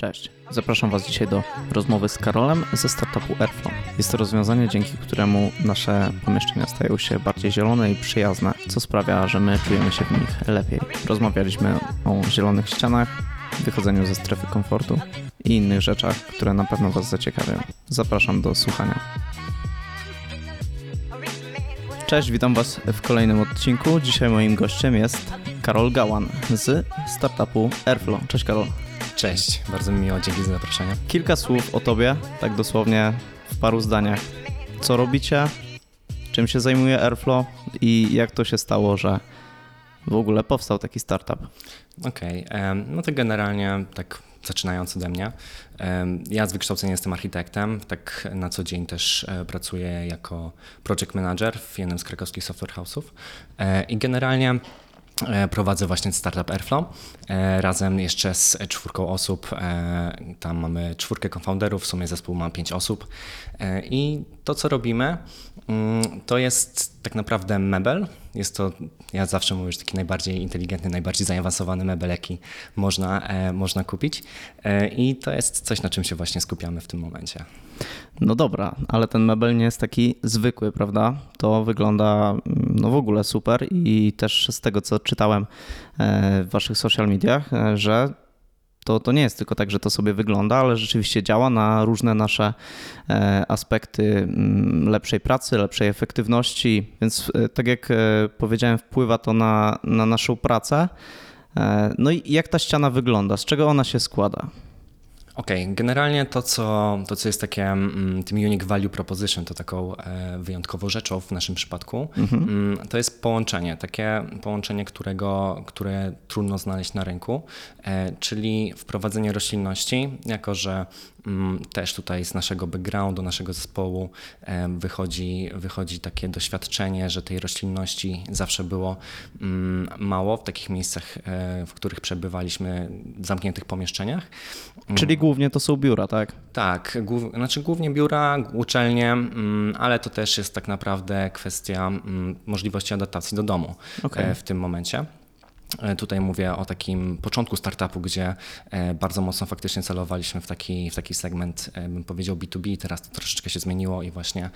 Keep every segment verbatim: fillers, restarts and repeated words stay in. Cześć, zapraszam Was dzisiaj do rozmowy z Karolem ze startupu Airflo. Jest to rozwiązanie, dzięki któremu nasze pomieszczenia stają się bardziej zielone i przyjazne, co sprawia, że my czujemy się w nich lepiej. Rozmawialiśmy o zielonych ścianach, wychodzeniu ze strefy komfortu i innych rzeczach, które na pewno Was zaciekawią. Zapraszam do słuchania. Cześć, witam Was w kolejnym odcinku. Dzisiaj moim gościem jest Karol Gałan z startupu Airflo. Cześć Karol. Cześć, bardzo mi miło, dzięki za zaproszenie. Kilka słów o Tobie, tak dosłownie w paru zdaniach. Co robicie, czym się zajmuje Airflo i jak to się stało, że w ogóle powstał taki startup? Okej, okay, no to generalnie tak zaczynając ode mnie. Ja z wykształcenia jestem architektem, tak na co dzień też pracuję jako project manager w jednym z krakowskich software house'ów i generalnie prowadzę właśnie startup Airflo razem jeszcze z czwórką osób. Tam mamy czwórkę co-founderów, w sumie zespół ma pięć osób. I to, co robimy, to jest tak naprawdę mebel. Jest to, ja zawsze mówię, że taki najbardziej inteligentny, najbardziej zaawansowany mebel, jaki można, można kupić. I to jest coś, na czym się właśnie skupiamy w tym momencie. No dobra, ale ten mebel nie jest taki zwykły, prawda? To wygląda no w ogóle super i też z tego, co czytałem w waszych social mediach, że to, to nie jest tylko tak, że to sobie wygląda, ale rzeczywiście działa na różne nasze aspekty lepszej pracy, lepszej efektywności, więc tak jak powiedziałem, wpływa to na, na naszą pracę. No i jak ta ściana wygląda? Z czego ona się składa? Okej, okay. Generalnie to co, to, co jest takie tym Unique Value Proposition, to taką wyjątkową rzeczą w naszym przypadku, mm-hmm. to jest połączenie, takie połączenie, którego, które trudno znaleźć na rynku, czyli wprowadzenie roślinności, jako że też tutaj z naszego backgroundu, naszego zespołu wychodzi, wychodzi takie doświadczenie, że tej roślinności zawsze było mało w takich miejscach, w których przebywaliśmy, w zamkniętych pomieszczeniach. Czyli głównie to są biura, tak? Tak, głów, znaczy głównie biura, uczelnie, ale to też jest tak naprawdę kwestia możliwości adaptacji do domu okay. w tym momencie. Tutaj mówię o takim początku startupu, gdzie bardzo mocno faktycznie celowaliśmy w taki, w taki segment, bym powiedział B dwa B, teraz to troszeczkę się zmieniło i właśnie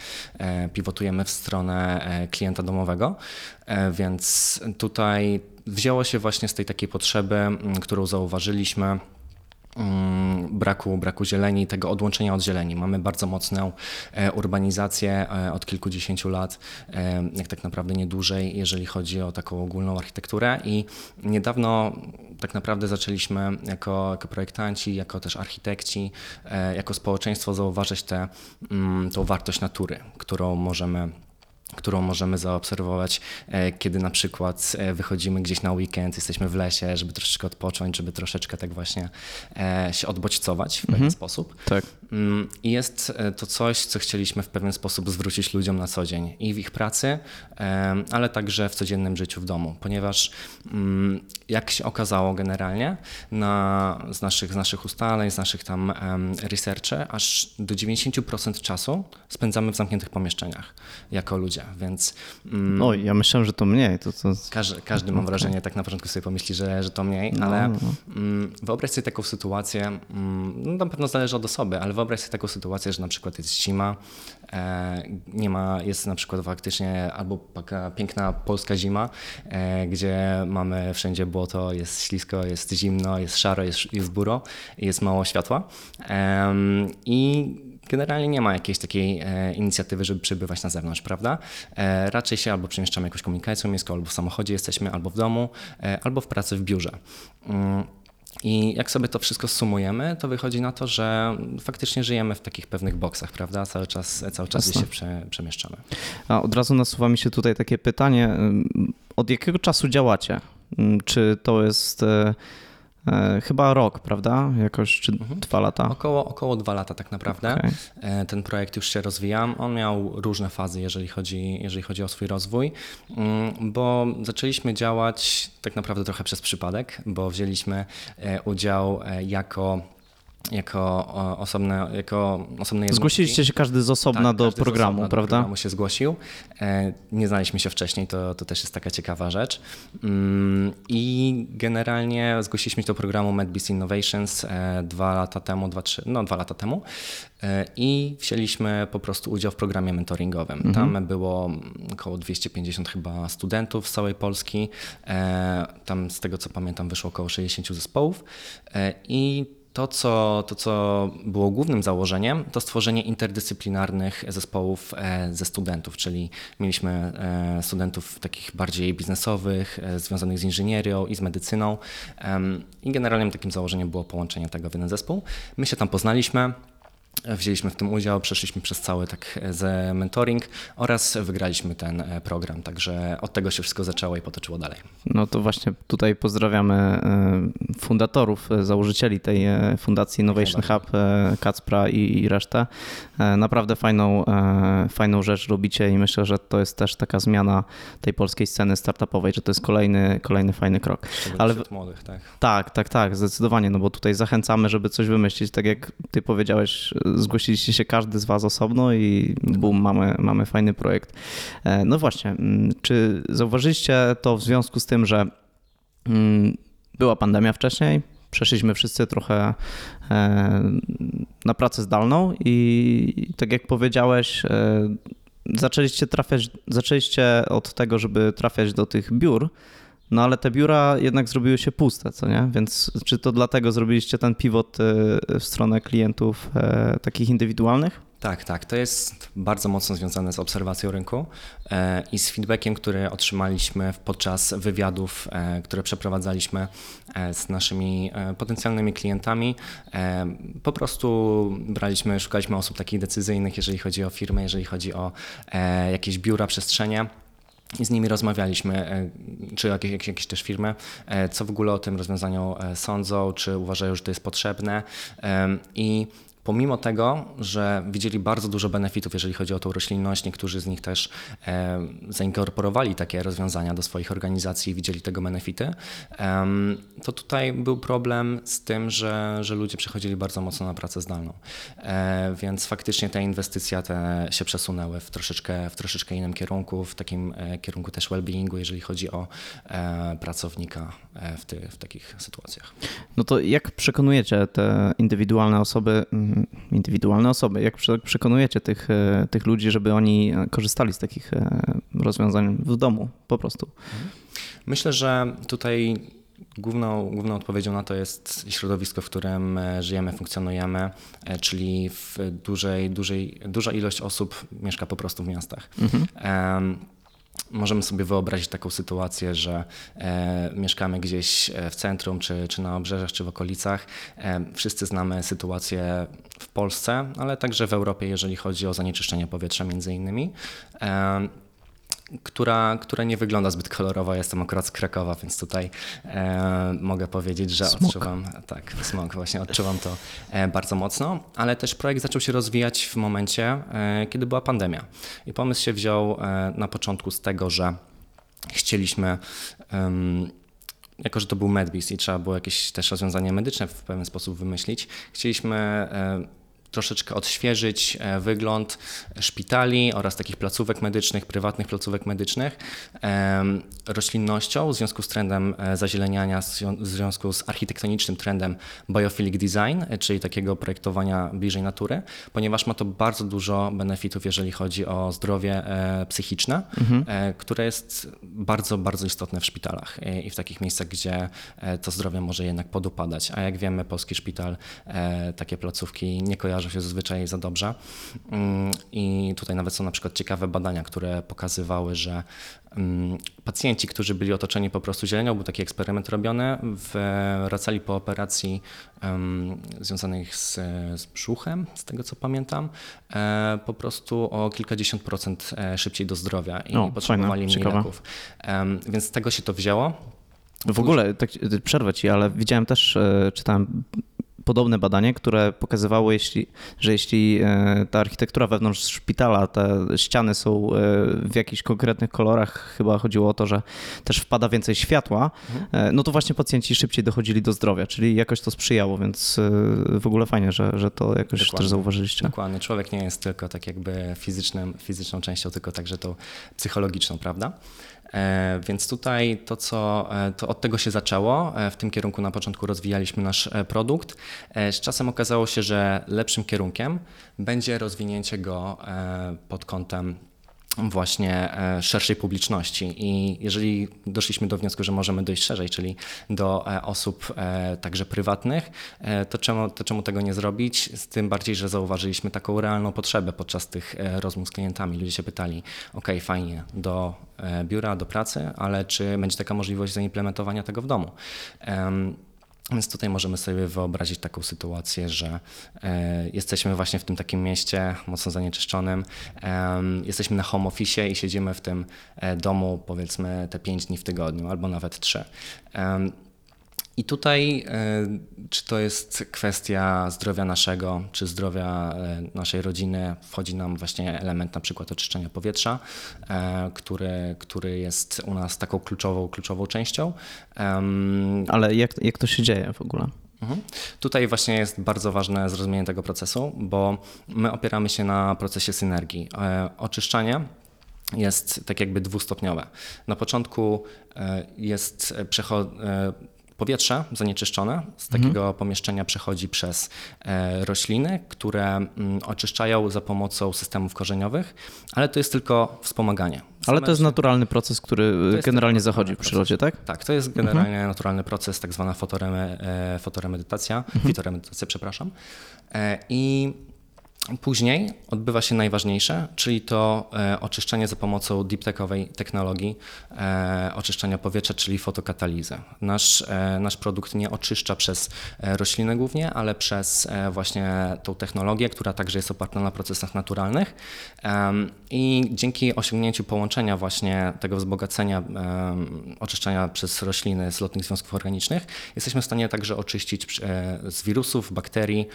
pivotujemy w stronę klienta domowego, więc tutaj wzięło się właśnie z tej takiej potrzeby, którą zauważyliśmy, braku, braku zieleni, tego odłączenia od zieleni. Mamy bardzo mocną urbanizację od kilkudziesięciu lat, jak tak naprawdę nie dłużej, jeżeli chodzi o taką ogólną architekturę i niedawno tak naprawdę zaczęliśmy jako, jako projektanci, jako też architekci, jako społeczeństwo zauważyć tę wartość natury, którą możemy którą możemy zaobserwować, kiedy na przykład wychodzimy gdzieś na weekend, jesteśmy w lesie, żeby troszeczkę odpocząć, żeby troszeczkę tak właśnie się odbodźcować w pewien mhm. sposób. Tak. I jest to coś, co chcieliśmy w pewien sposób zwrócić ludziom na co dzień i w ich pracy, ale także w codziennym życiu w domu, ponieważ jak się okazało generalnie na, z, naszych, z naszych ustaleń, z naszych tam researche, aż do dziewięćdziesiąt procent czasu spędzamy w zamkniętych pomieszczeniach jako ludzie. Więc, mm, Oj, ja myślałem, że to mniej. To, to... Każdy, każdy mam wrażenie, tak na początku sobie pomyśli, że, że to mniej, no, ale no. Mm, wyobraź sobie taką sytuację, mm, no na pewno zależy od osoby, ale wyobraź sobie taką sytuację, że na przykład jest zima, e, nie ma, jest na przykład faktycznie albo taka piękna polska zima, e, gdzie mamy wszędzie błoto, jest ślisko, jest zimno, jest szaro, jest, jest buro, jest mało światła e, i generalnie nie ma jakiejś takiej e, inicjatywy, żeby przebywać na zewnątrz, prawda? E, raczej się albo przemieszczamy jakąś komunikacją miejską, albo w samochodzie jesteśmy, albo w domu, e, albo w pracy w biurze. Mm. I jak sobie to wszystko sumujemy, to wychodzi na to, że faktycznie żyjemy w takich pewnych boksach, prawda? Cały czas, cały czas się prze, przemieszczamy. A od razu nasuwa mi się tutaj takie pytanie, od jakiego czasu działacie? Czy to jest... Chyba rok, prawda? Jakoś, czy mhm. dwa lata? Około, około dwa lata tak naprawdę. Okay. Ten projekt już się rozwijał. On miał różne fazy, jeżeli chodzi, jeżeli chodzi o swój rozwój, bo zaczęliśmy działać tak naprawdę trochę przez przypadek, bo wzięliśmy udział jako jako osobne, jako osobne jednostki. Zgłosiliście się każdy z osobna tak, do każdy programu, z osobna prawda? Do programu się zgłosił. Nie znaliśmy się wcześniej, to, to też jest taka ciekawa rzecz. I generalnie zgłosiliśmy się do programu MedBiz Innovations dwa lata temu, dwa, trzy, no dwa lata temu i wzięliśmy po prostu udział w programie mentoringowym. Mhm. Tam było około dwieście pięćdziesiąt chyba studentów z całej Polski. Tam z tego co pamiętam wyszło około sześćdziesiąt zespołów i To co, to, co było głównym założeniem, to stworzenie interdyscyplinarnych zespołów ze studentów, czyli mieliśmy studentów takich bardziej biznesowych, związanych z inżynierią i z medycyną i generalnie takim założeniem było połączenie tego w jeden zespół. My się tam poznaliśmy. Wzięliśmy w tym udział, przeszliśmy przez cały tak ze mentoring oraz wygraliśmy ten program, także od tego się wszystko zaczęło i potoczyło dalej. No to właśnie tutaj pozdrawiamy fundatorów, założycieli tej fundacji Innovation Hub, Kacpra i, i resztę. Naprawdę fajną, fajną rzecz robicie i myślę, że to jest też taka zmiana tej polskiej sceny startupowej, że to jest kolejny, kolejny fajny krok. Ale wśród młodych, tak. Tak, tak, tak, zdecydowanie, no bo tutaj zachęcamy, żeby coś wymyślić, tak jak ty powiedziałeś, zgłosiliście się każdy z was osobno i bum, mamy, mamy fajny projekt. No właśnie, czy zauważyliście to w związku z tym, że była pandemia wcześniej, przeszliśmy wszyscy trochę na pracę zdalną i tak jak powiedziałeś, zaczęliście trafiać, zaczęliście od tego, żeby trafiać do tych biur, no ale te biura jednak zrobiły się puste, co nie? Więc czy to dlatego zrobiliście ten pivot w stronę klientów takich indywidualnych? Tak, tak. To jest bardzo mocno związane z obserwacją rynku i z feedbackiem, który otrzymaliśmy podczas wywiadów, które przeprowadzaliśmy z naszymi potencjalnymi klientami. Po prostu braliśmy, szukaliśmy osób takich decyzyjnych, jeżeli chodzi o firmy, jeżeli chodzi o jakieś biura, przestrzenie. I z nimi rozmawialiśmy, czy jakieś, jakieś też firmy, co w ogóle o tym rozwiązaniu sądzą, czy uważają, że to jest potrzebne. I pomimo tego, że widzieli bardzo dużo benefitów, jeżeli chodzi o tą roślinność, niektórzy z nich też zainkorporowali takie rozwiązania do swoich organizacji i widzieli tego benefity, to tutaj był problem z tym, że, że ludzie przechodzili bardzo mocno na pracę zdalną. Więc faktycznie te inwestycje te się przesunęły w troszeczkę, w troszeczkę innym kierunku, w takim kierunku też well-beingu, jeżeli chodzi o pracownika w, ty, w takich sytuacjach. No to jak przekonujecie te indywidualne osoby, indywidualne osoby, jak przekonujecie tych, tych ludzi, żeby oni korzystali z takich rozwiązań w domu po prostu? Myślę, że tutaj główną, główną odpowiedzią na to jest środowisko, w którym żyjemy, funkcjonujemy, czyli w dużej, dużej, duża ilość osób mieszka po prostu w miastach. Mhm. Um, Możemy sobie wyobrazić taką sytuację, że e, mieszkamy gdzieś w centrum, czy, czy na obrzeżach, czy w okolicach. E, wszyscy znamy sytuację w Polsce, ale także w Europie, jeżeli chodzi o zanieczyszczenie powietrza między innymi. E, Która, która nie wygląda zbyt kolorowo. Jestem akurat z Krakowa, więc tutaj e, mogę powiedzieć, że smog. odczuwam tak, smog właśnie odczuwam to e, bardzo mocno, ale też projekt zaczął się rozwijać w momencie, e, kiedy była pandemia. I pomysł się wziął e, na początku z tego, że chcieliśmy. E, Jako, że to był MedBiz i trzeba było jakieś też rozwiązanie medyczne w pewien sposób wymyślić, chcieliśmy. E, troszeczkę odświeżyć wygląd szpitali oraz takich placówek medycznych, prywatnych placówek medycznych roślinnością w związku z trendem zazieleniania, w związku z architektonicznym trendem biophilic design, czyli takiego projektowania bliżej natury, ponieważ ma to bardzo dużo benefitów, jeżeli chodzi o zdrowie psychiczne, mhm. które jest bardzo, bardzo istotne w szpitalach i w takich miejscach, gdzie to zdrowie może jednak podupadać. A jak wiemy, polski szpital, takie placówki nie kojarzą się zazwyczaj za dobrze i tutaj nawet są na przykład ciekawe badania, które pokazywały, że pacjenci, którzy byli otoczeni po prostu zielenią, był taki eksperyment robiony, wracali po operacji związanych z, z brzuchem, z tego co pamiętam, po prostu o kilkadziesiąt procent szybciej do zdrowia i o, potrzebowali mniej leków. Więc z tego się to wzięło. W ogóle, tak przerwę ci, ale widziałem też, czytałem podobne badanie, które pokazywało, jeśli, że jeśli ta architektura wewnątrz szpitala, te ściany są w jakichś konkretnych kolorach, chyba chodziło o to, że też wpada więcej światła, no to właśnie pacjenci szybciej dochodzili do zdrowia, czyli jakoś to sprzyjało, więc w ogóle fajnie, że, że to jakoś dokładnie, też zauważyliście. Dokładnie. Człowiek nie jest tylko tak jakby fizycznym, fizyczną częścią, tylko także tą psychologiczną, prawda? Więc tutaj to, co to od tego się zaczęło, w tym kierunku na początku rozwijaliśmy nasz produkt. Z czasem okazało się, że lepszym kierunkiem będzie rozwinięcie go pod kątem właśnie szerszej publiczności i jeżeli doszliśmy do wniosku, że możemy dojść szerzej, czyli do osób także prywatnych, to czemu, to czemu tego nie zrobić? Z tym bardziej, że zauważyliśmy taką realną potrzebę podczas tych rozmów z klientami. Ludzie się pytali, ok, fajnie, do biura, do pracy, ale czy będzie taka możliwość zaimplementowania tego w domu? Więc tutaj możemy sobie wyobrazić taką sytuację, że jesteśmy właśnie w tym takim mieście mocno zanieczyszczonym, jesteśmy na home office i siedzimy w tym domu powiedzmy te pięć dni w tygodniu albo nawet trzy. I tutaj, czy to jest kwestia zdrowia naszego, czy zdrowia naszej rodziny, wchodzi nam właśnie element na przykład oczyszczenia powietrza, który, który jest u nas taką kluczową, kluczową częścią. Ale jak, jak to się dzieje w ogóle? Mhm. Tutaj właśnie jest bardzo ważne zrozumienie tego procesu, bo my opieramy się na procesie synergii. Oczyszczanie jest tak jakby dwustopniowe. Na początku jest przechodzenie. Powietrze zanieczyszczone z takiego mhm. pomieszczenia przechodzi przez rośliny, które oczyszczają za pomocą systemów korzeniowych, ale to jest tylko wspomaganie. Ale to jest naturalny proces, który generalnie zachodzi w przyrodzie, tak? Tak, to jest generalnie mhm. naturalny proces, tak zwana fotoreme, fotoremedytacja, mhm. fitoremedytacja, przepraszam. I później odbywa się najważniejsze, czyli to oczyszczenie za pomocą deep-techowej technologii oczyszczania powietrza, czyli fotokatalizy. Nasz, nasz produkt nie oczyszcza przez rośliny głównie, ale przez właśnie tą technologię, która także jest oparta na procesach naturalnych. I dzięki osiągnięciu połączenia właśnie tego wzbogacenia oczyszczania przez rośliny z lotnych związków organicznych, jesteśmy w stanie także oczyścić z wirusów, bakterii,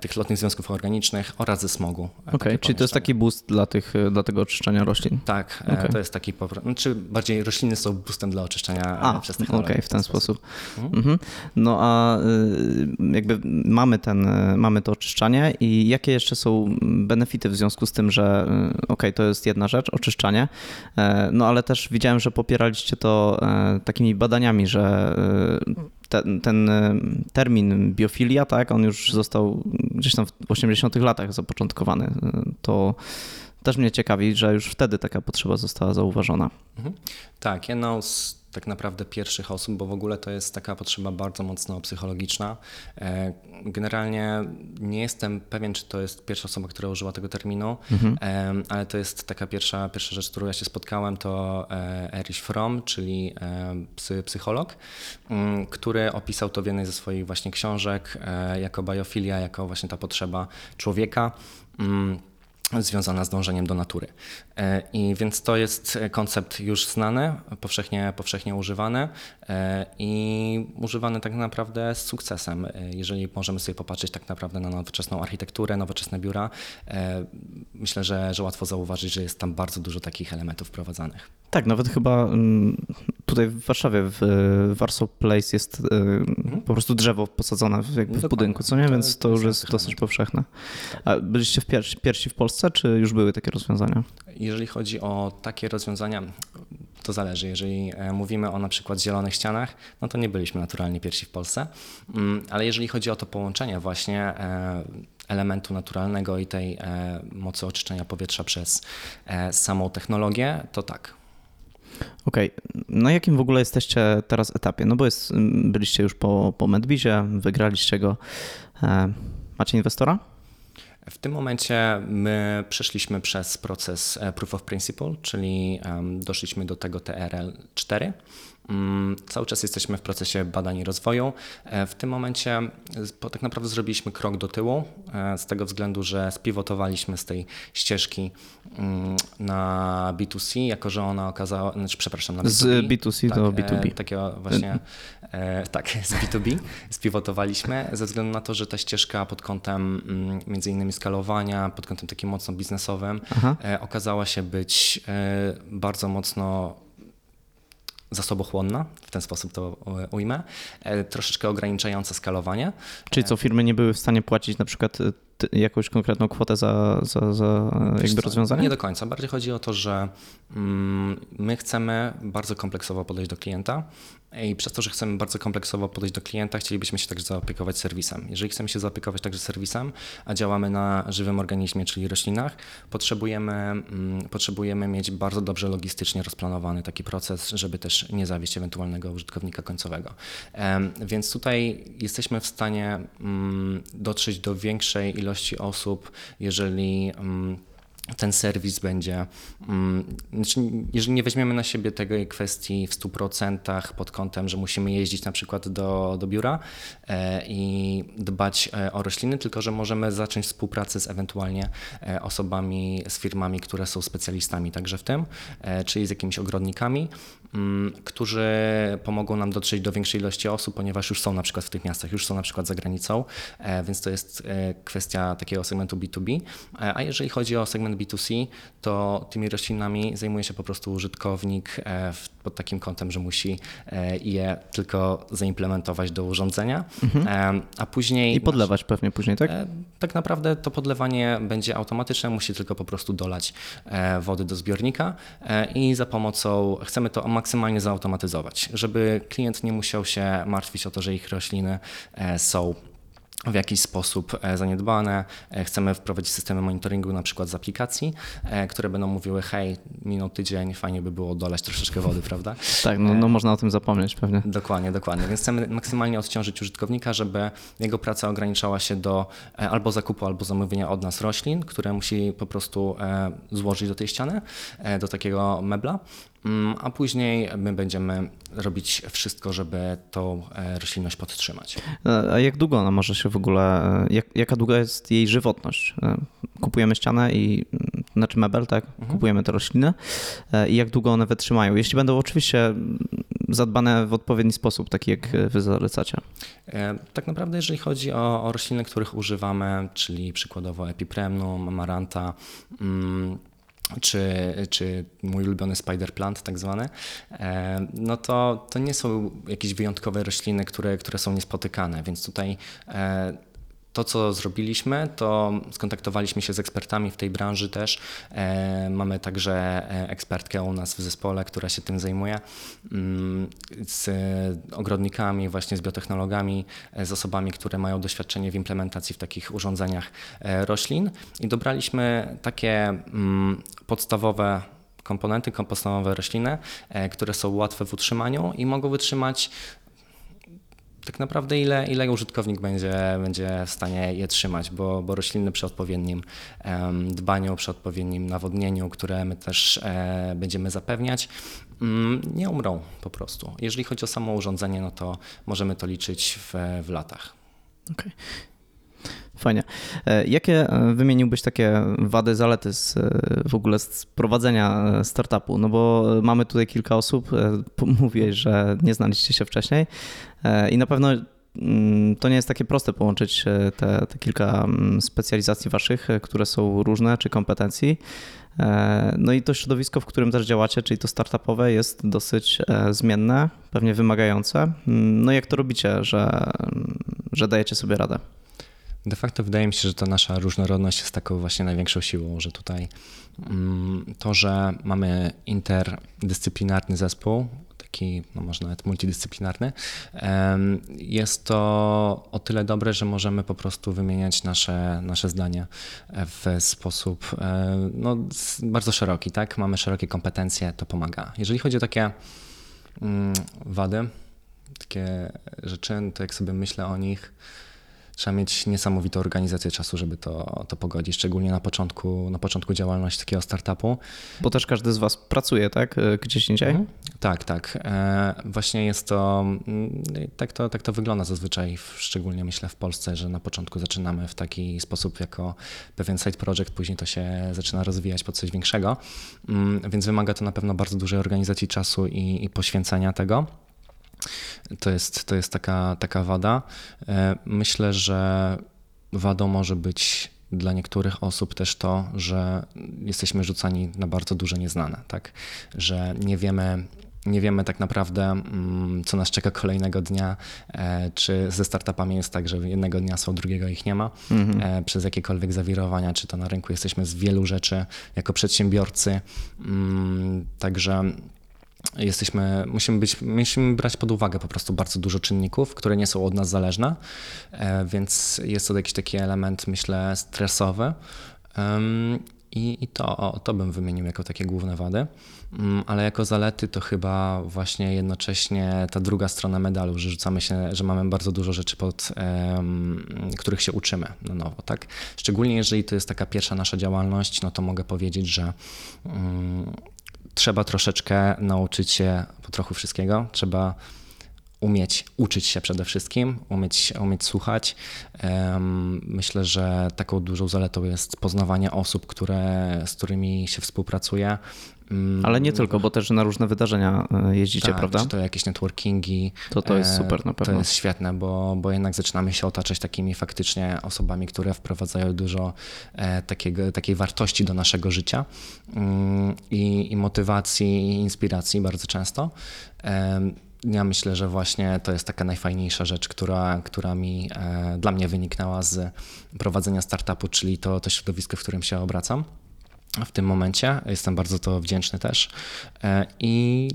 tych lotnych związków organicznych, oraz ze smogu. Okej, okay, czyli to jest taki boost dla, tych, dla tego oczyszczania roślin. Tak, okay. To jest taki powrót. Znaczy bardziej rośliny są boostem dla oczyszczania a, przez technologię. Okej, okay, w ten sposób. sposób. Mhm. No a jakby mamy, ten, mamy to oczyszczanie i jakie jeszcze są benefity w związku z tym, że okej, okay, to jest jedna rzecz, oczyszczanie, no ale też widziałem, że popieraliście to takimi badaniami, że Ten, ten termin biofilia, tak, on już został gdzieś tam w osiemdziesiątych latach zapoczątkowany. To też mnie ciekawi, że już wtedy taka potrzeba została zauważona. Mhm. Tak, jedną z tak naprawdę pierwszych osób, bo w ogóle to jest taka potrzeba bardzo mocno psychologiczna. Generalnie nie jestem pewien, czy to jest pierwsza osoba, która użyła tego terminu, mhm. ale to jest taka pierwsza, pierwsza rzecz, z którą ja się spotkałem, to Erich Fromm, czyli psy, psycholog, który opisał to w jednej ze swoich właśnie książek jako biofilia, jako właśnie ta potrzeba człowieka związana z dążeniem do natury. I więc to jest koncept już znany, powszechnie, powszechnie używany i używany tak naprawdę z sukcesem. Jeżeli możemy sobie popatrzeć tak naprawdę na nowoczesną architekturę, nowoczesne biura, myślę, że, że łatwo zauważyć, że jest tam bardzo dużo takich elementów wprowadzanych. Tak, nawet chyba tutaj w Warszawie, w Warsaw Place jest mhm. po prostu drzewo posadzone w, jakby w budynku, co nie? Więc to już jest dosyć powszechne. A byliście w pier- pierwsi w Polsce, czy już były takie rozwiązania? Jeżeli chodzi o takie rozwiązania, to zależy. Jeżeli mówimy o na przykład zielonych ścianach, no to nie byliśmy naturalnie pierwsi w Polsce, ale jeżeli chodzi o to połączenie właśnie elementu naturalnego i tej mocy oczyszczenia powietrza przez samą technologię, to tak. Okej, okay. Na jakim w ogóle jesteście teraz etapie? No bo jest, byliście już po, po MedBizie, wygraliście go. Macie inwestora? W tym momencie my przeszliśmy przez proces Proof of Principle, czyli doszliśmy do tego T R L cztery. Cały czas jesteśmy w procesie badań i rozwoju. W tym momencie tak naprawdę zrobiliśmy krok do tyłu z tego względu, że spiwotowaliśmy z tej ścieżki na B dwa C, jako że ona okazała, znaczy przepraszam, na B dwa B. Z B dwa C tak, do B dwa B. Takiego właśnie, tak, z B dwa B spiwotowaliśmy ze względu na to, że ta ścieżka pod kątem między innymi skalowania, pod kątem takim mocno biznesowym, aha, okazała się być bardzo mocno zasobochłonna, w ten sposób to ujmę, troszeczkę ograniczająca skalowanie. Czyli co, firmy nie były w stanie płacić na przykład jakąś konkretną kwotę za, za, za jakby rozwiązanie? Nie do końca. Bardziej chodzi o to, że my chcemy bardzo kompleksowo podejść do klienta i przez to, że chcemy bardzo kompleksowo podejść do klienta, chcielibyśmy się także zaopiekować serwisem. Jeżeli chcemy się zaopiekować także serwisem, a działamy na żywym organizmie, czyli roślinach, potrzebujemy, potrzebujemy mieć bardzo dobrze logistycznie rozplanowany taki proces, żeby też nie zawieść ewentualnego użytkownika końcowego. Więc tutaj jesteśmy w stanie dotrzeć do większej ilości osób, jeżeli ten serwis będzie, jeżeli nie weźmiemy na siebie tej kwestii w stu procentach pod kątem, że musimy jeździć na przykład do, do biura i dbać o rośliny, tylko że możemy zacząć współpracę z ewentualnie osobami, z firmami, które są specjalistami także w tym, czyli z jakimiś ogrodnikami, którzy pomogą nam dotrzeć do większej ilości osób, ponieważ już są na przykład w tych miastach, już są na przykład za granicą, więc to jest kwestia takiego segmentu B dwa B. A jeżeli chodzi o segment B dwa C, to tymi roślinami zajmuje się po prostu użytkownik pod takim kątem, że musi je tylko zaimplementować do urządzenia, mhm, a później... I podlewać pewnie później, tak? Tak naprawdę to podlewanie będzie automatyczne, musi tylko po prostu dolać wody do zbiornika i za pomocą, chcemy to maksymalnie zautomatyzować, żeby klient nie musiał się martwić o to, że ich rośliny są w jakiś sposób zaniedbane. Chcemy wprowadzić systemy monitoringu na przykład z aplikacji, które będą mówiły: hej, minął tydzień, fajnie by było dolać troszeczkę wody, prawda? Tak, no, no można o tym zapomnieć pewnie. Dokładnie, dokładnie. Więc chcemy maksymalnie odciążyć użytkownika, żeby jego praca ograniczała się do albo zakupu, albo zamówienia od nas roślin, które musi po prostu złożyć do tej ściany, do takiego mebla. A później my będziemy robić wszystko, żeby tą roślinność podtrzymać. A jak długo ona może się w ogóle, jak, jaka długa jest jej żywotność? Kupujemy ścianę i, znaczy mebel, tak? Kupujemy te rośliny i jak długo one wytrzymają? Jeśli będą oczywiście zadbane w odpowiedni sposób, taki jak wy zalecacie. Tak naprawdę, jeżeli chodzi o, o rośliny, których używamy, czyli przykładowo epipremnum, amaranta, mm, Czy, czy mój ulubiony spider plant tak zwany, no to, to nie są jakieś wyjątkowe rośliny, które, które są niespotykane, więc tutaj to, co zrobiliśmy, to skontaktowaliśmy się z ekspertami w tej branży też. Mamy także ekspertkę u nas w zespole, która się tym zajmuje, z ogrodnikami, właśnie z biotechnologami, z osobami, które mają doświadczenie w implementacji w takich urządzeniach roślin i dobraliśmy takie podstawowe komponenty, podstawowe rośliny, które są łatwe w utrzymaniu i mogą wytrzymać tak naprawdę ile, ile użytkownik będzie, będzie w stanie je trzymać, bo, bo rośliny przy odpowiednim dbaniu, przy odpowiednim nawodnieniu, które my też będziemy zapewniać, nie umrą po prostu. Jeżeli chodzi o samo urządzenie, no to możemy to liczyć w, w latach. Okay. Fajnie. Jakie wymieniłbyś takie wady, zalety z, w ogóle z prowadzenia startupu? No bo mamy tutaj kilka osób, mówię, że nie znaliście się wcześniej i na pewno to nie jest takie proste połączyć te, te kilka specjalizacji waszych, które są różne, czy kompetencji. No i to środowisko, w którym też działacie, czyli to startupowe, jest dosyć zmienne, pewnie wymagające. No jak to robicie, że, że dajecie sobie radę? De facto wydaje mi się, że ta nasza różnorodność jest taką właśnie największą siłą, że tutaj to, że mamy interdyscyplinarny zespół, taki no może nawet multidyscyplinarny, jest to o tyle dobre, że możemy po prostu wymieniać nasze, nasze zdania w sposób no, bardzo szeroki, tak? Mamy szerokie kompetencje, to pomaga. Jeżeli chodzi o takie wady, takie rzeczy, to jak sobie myślę o nich, trzeba mieć niesamowitą organizację czasu, żeby to, to pogodzić, szczególnie na początku, na początku działalności takiego startupu. Bo też każdy z was pracuje, tak? Gdzieś indziej? Mhm. Tak, tak. Właśnie jest to tak, to, tak to wygląda zazwyczaj, szczególnie myślę w Polsce, że na początku zaczynamy w taki sposób jako pewien side project, później to się zaczyna rozwijać pod coś większego, więc wymaga to na pewno bardzo dużej organizacji czasu i, i poświęcenia tego. To jest, to jest taka, taka wada. Myślę, że wadą może być dla niektórych osób też to, że jesteśmy rzucani na bardzo duże nieznane, tak? Że nie wiemy, nie wiemy tak naprawdę, co nas czeka kolejnego dnia. Czy ze startupami jest tak, że jednego dnia są, drugiego ich nie ma. Mhm. Przez jakiekolwiek zawirowania, czy to na rynku jesteśmy z wielu rzeczy jako przedsiębiorcy. Także Jesteśmy, musimy być, musimy brać pod uwagę po prostu bardzo dużo czynników, które nie są od nas zależne, więc jest to jakiś taki element, myślę, stresowy i, i to, to bym wymienił jako takie główne wady, ale jako zalety to chyba właśnie jednocześnie ta druga strona medalu, że rzucamy się, że mamy bardzo dużo rzeczy, pod których się uczymy na nowo, tak? Szczególnie jeżeli to jest taka pierwsza nasza działalność, no to mogę powiedzieć, że trzeba troszeczkę nauczyć się po trochu wszystkiego, trzeba umieć uczyć się przede wszystkim, umieć, umieć słuchać. Myślę, że taką dużą zaletą jest poznawanie osób, które, z którymi się współpracuje. Ale nie tylko, bo też na różne wydarzenia jeździcie, tak, prawda? Czy to jakieś networkingi. To, to jest super na pewno. To jest świetne, bo, bo jednak zaczynamy się otaczać takimi faktycznie osobami, które wprowadzają dużo takiego, takiej wartości do naszego życia i, i motywacji, i inspiracji bardzo często. Ja myślę, że właśnie to jest taka najfajniejsza rzecz, która, która mi, dla mnie wyniknęła z prowadzenia startupu, czyli to, to środowisko, w którym się obracam. W tym momencie jestem bardzo to wdzięczny też i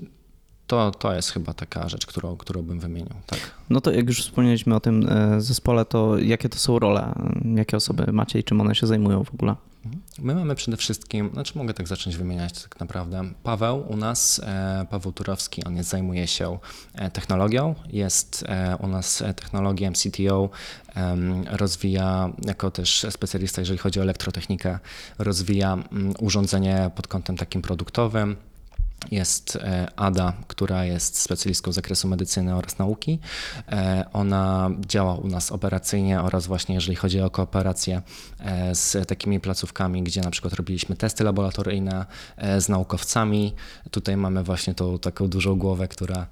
to, to jest chyba taka rzecz, którą, którą bym wymienił. Tak. No to jak już wspomnieliśmy o tym zespole, to jakie to są role, jakie osoby macie i czym one się zajmują w ogóle? My mamy przede wszystkim, znaczy mogę tak zacząć wymieniać tak naprawdę. Paweł u nas, Paweł Turowski, on jest, zajmuje się technologią, jest u nas technologiem C T O, rozwija, jako też specjalista, jeżeli chodzi o elektrotechnikę, rozwija urządzenie pod kątem takim produktowym. Jest Ada, która jest specjalistką z zakresu medycyny oraz nauki. Ona działa u nas operacyjnie oraz właśnie jeżeli chodzi o kooperację z takimi placówkami, gdzie na przykład robiliśmy testy laboratoryjne z naukowcami. Tutaj mamy właśnie tą taką dużą głowę, która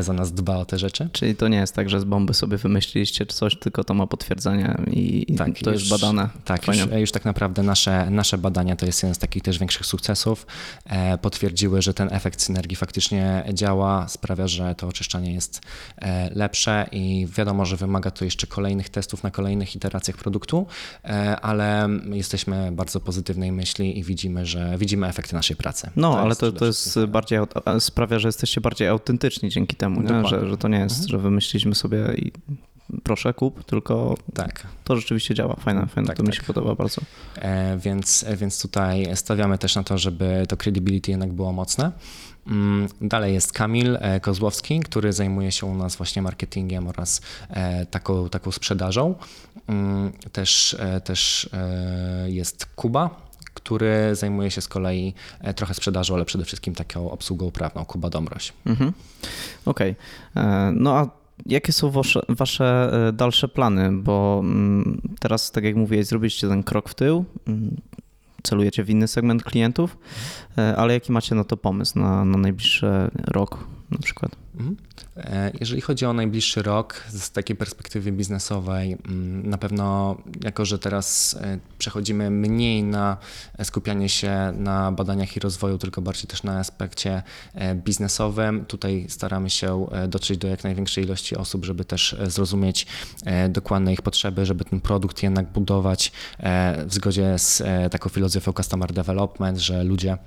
za nas dba o te rzeczy. Czyli to nie jest tak, że z bomby sobie wymyśliliście coś, tylko to ma potwierdzenie i tak, to już, jest badane. Tak, już, już tak naprawdę nasze, nasze badania to jest jeden z takich też większych sukcesów. Potwierdziły, że ten efekt synergii faktycznie działa, sprawia, że to oczyszczanie jest lepsze i wiadomo, że wymaga to jeszcze kolejnych testów na kolejnych iteracjach produktu, ale jesteśmy bardzo pozytywnej myśli i widzimy, że widzimy efekty naszej pracy. No, to ale jest, to, to jest bardziej, sprawia, że jesteście bardziej autentyczni dzięki temu, nie? Że, że to nie jest, mhm. że wymyśliliśmy sobie i proszę kup, tylko tak. To rzeczywiście działa. Fajne, fajne. Tak, to tak. Mi się podoba bardzo. E, więc, więc tutaj stawiamy też na to, żeby to credibility jednak było mocne. Dalej jest Kamil Kozłowski, który zajmuje się u nas właśnie marketingiem oraz taką, taką sprzedażą. Też, też jest Kuba, który zajmuje się z kolei trochę sprzedażą, ale przede wszystkim taką obsługą prawną. Kuba Dąbroś. Mhm. Okej. Okay. No a jakie są wasze, wasze dalsze plany? Bo teraz, tak jak mówiłeś, zrobiliście ten krok w tył, celujecie w inny segment klientów, ale jaki macie na to pomysł na, na najbliższy rok na przykład? Jeżeli chodzi o najbliższy rok, z takiej perspektywy biznesowej, na pewno jako, że teraz przechodzimy mniej na skupianie się na badaniach i rozwoju, tylko bardziej też na aspekcie biznesowym, tutaj staramy się dotrzeć do jak największej ilości osób, żeby też zrozumieć dokładne ich potrzeby, żeby ten produkt jednak budować w zgodzie z taką filozofią customer development, że ludzie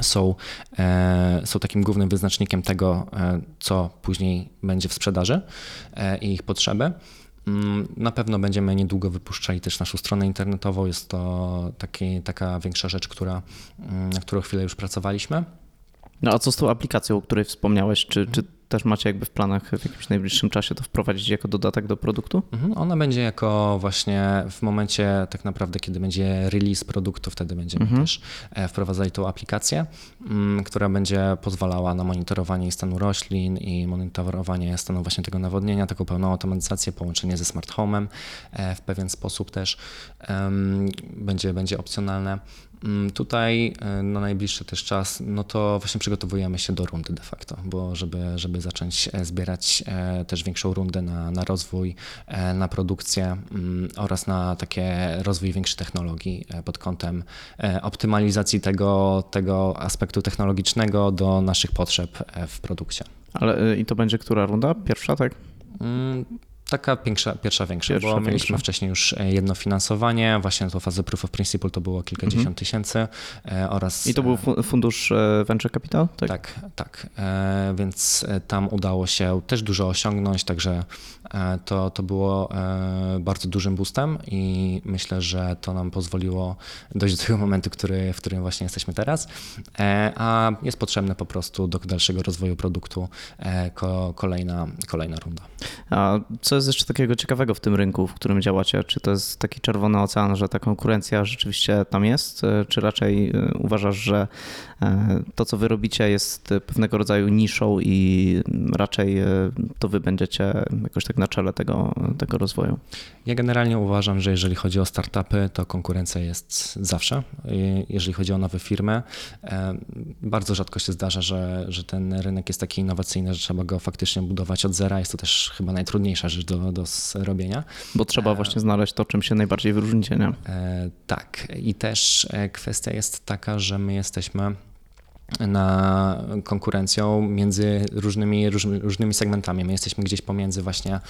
Są, e, są takim głównym wyznacznikiem tego, e, co później będzie w sprzedaży e, i ich potrzeby. Na pewno będziemy niedługo wypuszczali też naszą stronę internetową. Jest to taki, taka większa rzecz, która, na którą chwilę już pracowaliśmy. No a co z tą aplikacją, o której wspomniałeś? Czy, czy też macie jakby w planach w jakimś najbliższym czasie to wprowadzić jako dodatek do produktu? Mhm, ona będzie jako właśnie w momencie tak naprawdę, kiedy będzie release produktu, wtedy będziemy mhm. też wprowadzali tą aplikację, która będzie pozwalała na monitorowanie stanu roślin i monitorowanie stanu właśnie tego nawodnienia, taką pełną automatyzację, połączenie ze smart home'em w pewien sposób też będzie, będzie opcjonalne. Tutaj na najbliższy też czas, no to właśnie przygotowujemy się do rundy de facto, bo żeby, żeby zacząć zbierać też większą rundę na, na rozwój, na produkcję oraz na takie rozwój większych technologii pod kątem optymalizacji tego, tego aspektu technologicznego do naszych potrzeb w produkcie. Ale i to będzie która runda? Pierwsza, tak? Mm. Taka pierwsza, pierwsza większa, pierwsza, bo mieliśmy większa. Wcześniej już jedno finansowanie, właśnie na tą fazę Proof of Principle to było kilkadziesiąt mhm. tysięcy oraz... I to był fundusz Venture Capital? Tak, tak. tak. Więc tam udało się też dużo osiągnąć, także to, to było bardzo dużym boostem i myślę, że to nam pozwoliło dojść do tego momentu, który, w którym właśnie jesteśmy teraz, a jest potrzebne po prostu do dalszego rozwoju produktu kolejna, kolejna runda. A co jest jeszcze takiego ciekawego w tym rynku, w którym działacie? Czy to jest taki czerwony ocean, że ta konkurencja rzeczywiście tam jest? Czy raczej uważasz, że to, co wy robicie, jest pewnego rodzaju niszą i raczej to wy będziecie jakoś tak na czele tego, tego rozwoju? Ja generalnie uważam, że jeżeli chodzi o startupy, to konkurencja jest zawsze. Jeżeli chodzi o nowe firmy, bardzo rzadko się zdarza, że, że ten rynek jest taki innowacyjny, że trzeba go faktycznie budować od zera. Jest to też chyba najtrudniejsza rzecz do, do zrobienia. Bo trzeba właśnie znaleźć to, czym się najbardziej wyróżnicie, nie? Tak. I też kwestia jest taka, że my jesteśmy na konkurencją między różnymi, różnymi segmentami. My jesteśmy gdzieś pomiędzy właśnie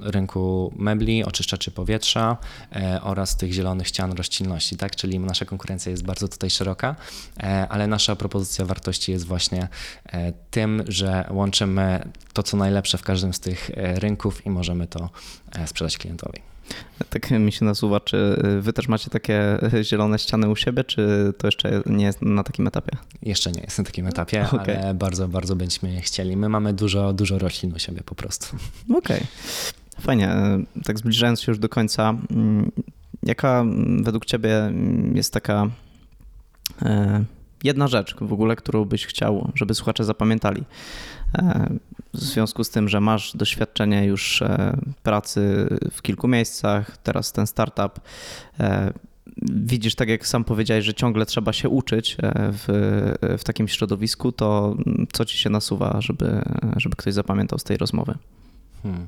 rynku mebli, oczyszczaczy powietrza oraz tych zielonych ścian roślinności, tak? Czyli nasza konkurencja jest bardzo tutaj szeroka, ale nasza propozycja wartości jest właśnie tym, że łączymy to, co najlepsze w każdym z tych rynków i możemy to sprzedać klientowi. Tak mi się nasuwa, czy wy też macie takie zielone ściany u siebie, czy to jeszcze nie jest na takim etapie? Jeszcze nie jest na takim etapie, okay. Ale bardzo, bardzo będziemy chcieli. My mamy dużo, dużo roślin u siebie po prostu. Okej, okay. Fajnie. Tak zbliżając się już do końca, jaka według ciebie jest taka jedna rzecz w ogóle, którą byś chciał, żeby słuchacze zapamiętali? W związku z tym, że masz doświadczenie już pracy w kilku miejscach, teraz ten startup, widzisz, tak jak sam powiedziałeś, że ciągle trzeba się uczyć w, w takim środowisku, to co ci się nasuwa, żeby, żeby ktoś zapamiętał z tej rozmowy? Hmm.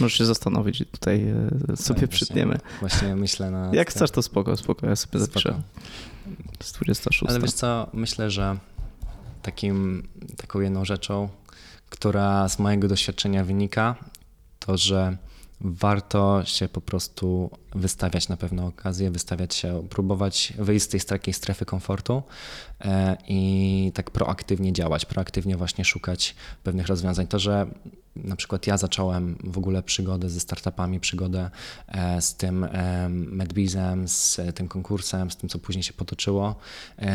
Możesz się zastanowić, tutaj sobie tak, przytniemy. Właśnie, właśnie myślę na... Jak chcesz, to spoko, spoko, ja sobie zapiszę. Z dwudziestego szóstego. Ale wiesz co, myślę, że takim, taką jedną rzeczą, która z mojego doświadczenia wynika, to że warto się po prostu wystawiać na pewne okazje, wystawiać się, próbować wyjść z tej takiej strefy komfortu i tak proaktywnie działać, proaktywnie właśnie szukać pewnych rozwiązań. To, że na przykład ja zacząłem w ogóle przygodę ze startupami, przygodę z tym MedBizem, z tym konkursem, z tym, co później się potoczyło,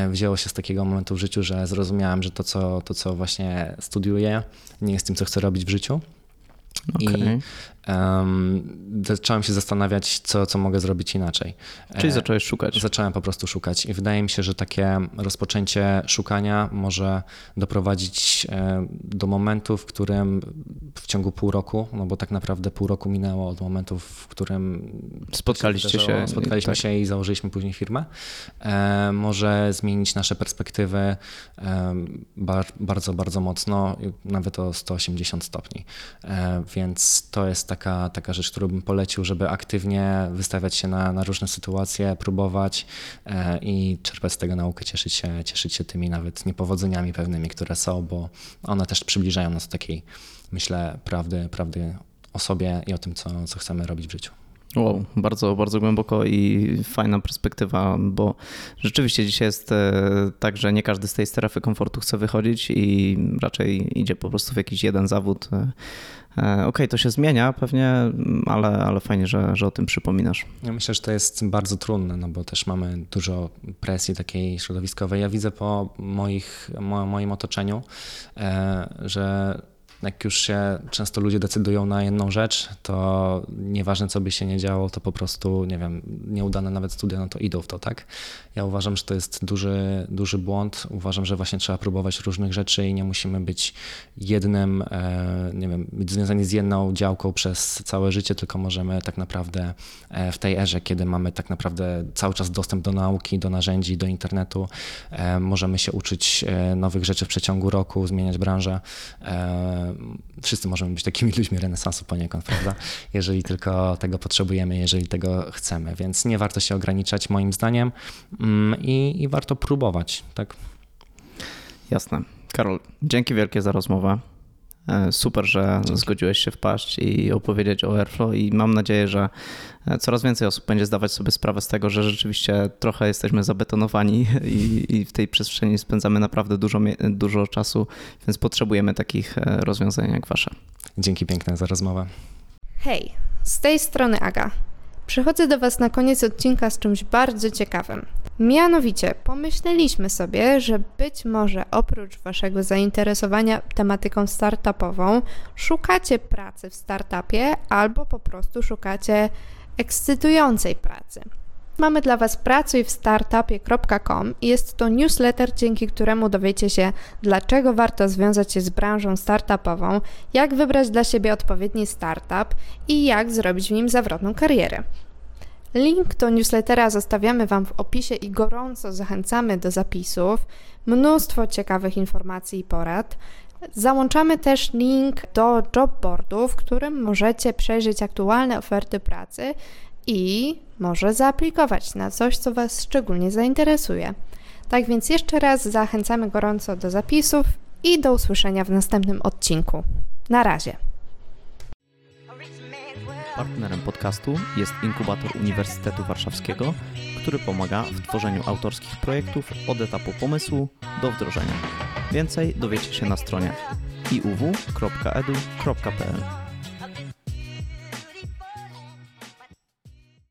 wzięło się z takiego momentu w życiu, że zrozumiałem, że to, co, to, co właśnie studiuję, nie jest tym, co chcę robić w życiu. Okay. I um, zacząłem się zastanawiać, co, co mogę zrobić inaczej. Czyli zacząłeś szukać? Zacząłem po prostu szukać i wydaje mi się, że takie rozpoczęcie szukania może doprowadzić do momentu, w którym w ciągu pół roku, no bo tak naprawdę pół roku minęło od momentu, w którym spotkaliście się, zdarzało, się, spotkaliśmy tak. się i założyliśmy później firmę, e, może zmienić nasze perspektywy e, bar, bardzo, bardzo mocno, nawet o sto osiemdziesiąt stopni. E, więc to jest taka, taka rzecz, którą bym polecił, żeby aktywnie wystawiać się na, na różne sytuacje, próbować e, i czerpać z tego naukę, cieszyć się, cieszyć się tymi nawet niepowodzeniami pewnymi, które są, bo one też przybliżają nas do takiej, myślę, prawdy, prawdy o sobie i o tym, co, co chcemy robić w życiu. Wow, bardzo, bardzo głęboko i fajna perspektywa, bo rzeczywiście dzisiaj jest tak, że nie każdy z tej strefy komfortu chce wychodzić i raczej idzie po prostu w jakiś jeden zawód. Okej, okay, to się zmienia pewnie, ale, ale fajnie, że, że o tym przypominasz. Ja myślę, że to jest bardzo trudne, no bo też mamy dużo presji takiej środowiskowej. Ja widzę po moich, mo, moim otoczeniu, że jak już się często ludzie decydują na jedną rzecz, to nieważne co by się nie działo, to po prostu, nie wiem, nieudane nawet studia, no to idą w to, tak? Ja uważam, że to jest duży, duży błąd. Uważam, że właśnie trzeba próbować różnych rzeczy i nie musimy być jednym, nie wiem, być związani z jedną działką przez całe życie, tylko możemy tak naprawdę w tej erze, kiedy mamy tak naprawdę cały czas dostęp do nauki, do narzędzi, do internetu, możemy się uczyć nowych rzeczy w przeciągu roku, zmieniać branżę. Wszyscy możemy być takimi ludźmi renesansu poniekąd, prawda? Jeżeli tylko tego potrzebujemy, jeżeli tego chcemy, więc nie warto się ograniczać moim zdaniem i, i warto próbować, tak? Jasne. Karol, dzięki wielkie za rozmowę. Super, że dzięki. Zgodziłeś się wpaść i opowiedzieć o Airflo i mam nadzieję, że coraz więcej osób będzie zdawać sobie sprawę z tego, że rzeczywiście trochę jesteśmy zabetonowani i, i w tej przestrzeni spędzamy naprawdę dużo, dużo czasu, więc potrzebujemy takich rozwiązań jak wasze. Dzięki piękne za rozmowę. Hej, z tej strony Aga. Przychodzę do was na koniec odcinka z czymś bardzo ciekawym. Mianowicie pomyśleliśmy sobie, że być może oprócz waszego zainteresowania tematyką startupową szukacie pracy w startupie albo po prostu szukacie ekscytującej pracy. Mamy dla was pracuj w startupie kropka com i jest to newsletter, dzięki któremu dowiecie się, dlaczego warto związać się z branżą startupową, jak wybrać dla siebie odpowiedni startup i jak zrobić w nim zawrotną karierę. Link do newslettera zostawiamy wam w opisie i gorąco zachęcamy do zapisów. Mnóstwo ciekawych informacji i porad. Załączamy też link do Job Boardu, w którym możecie przejrzeć aktualne oferty pracy i może zaaplikować na coś, co was szczególnie zainteresuje. Tak więc jeszcze raz zachęcamy gorąco do zapisów i do usłyszenia w następnym odcinku. Na razie. Partnerem podcastu jest Inkubator Uniwersytetu Warszawskiego, który pomaga w tworzeniu autorskich projektów od etapu pomysłu do wdrożenia. Więcej dowiecie się na stronie i u w kropka e d u kropka p l.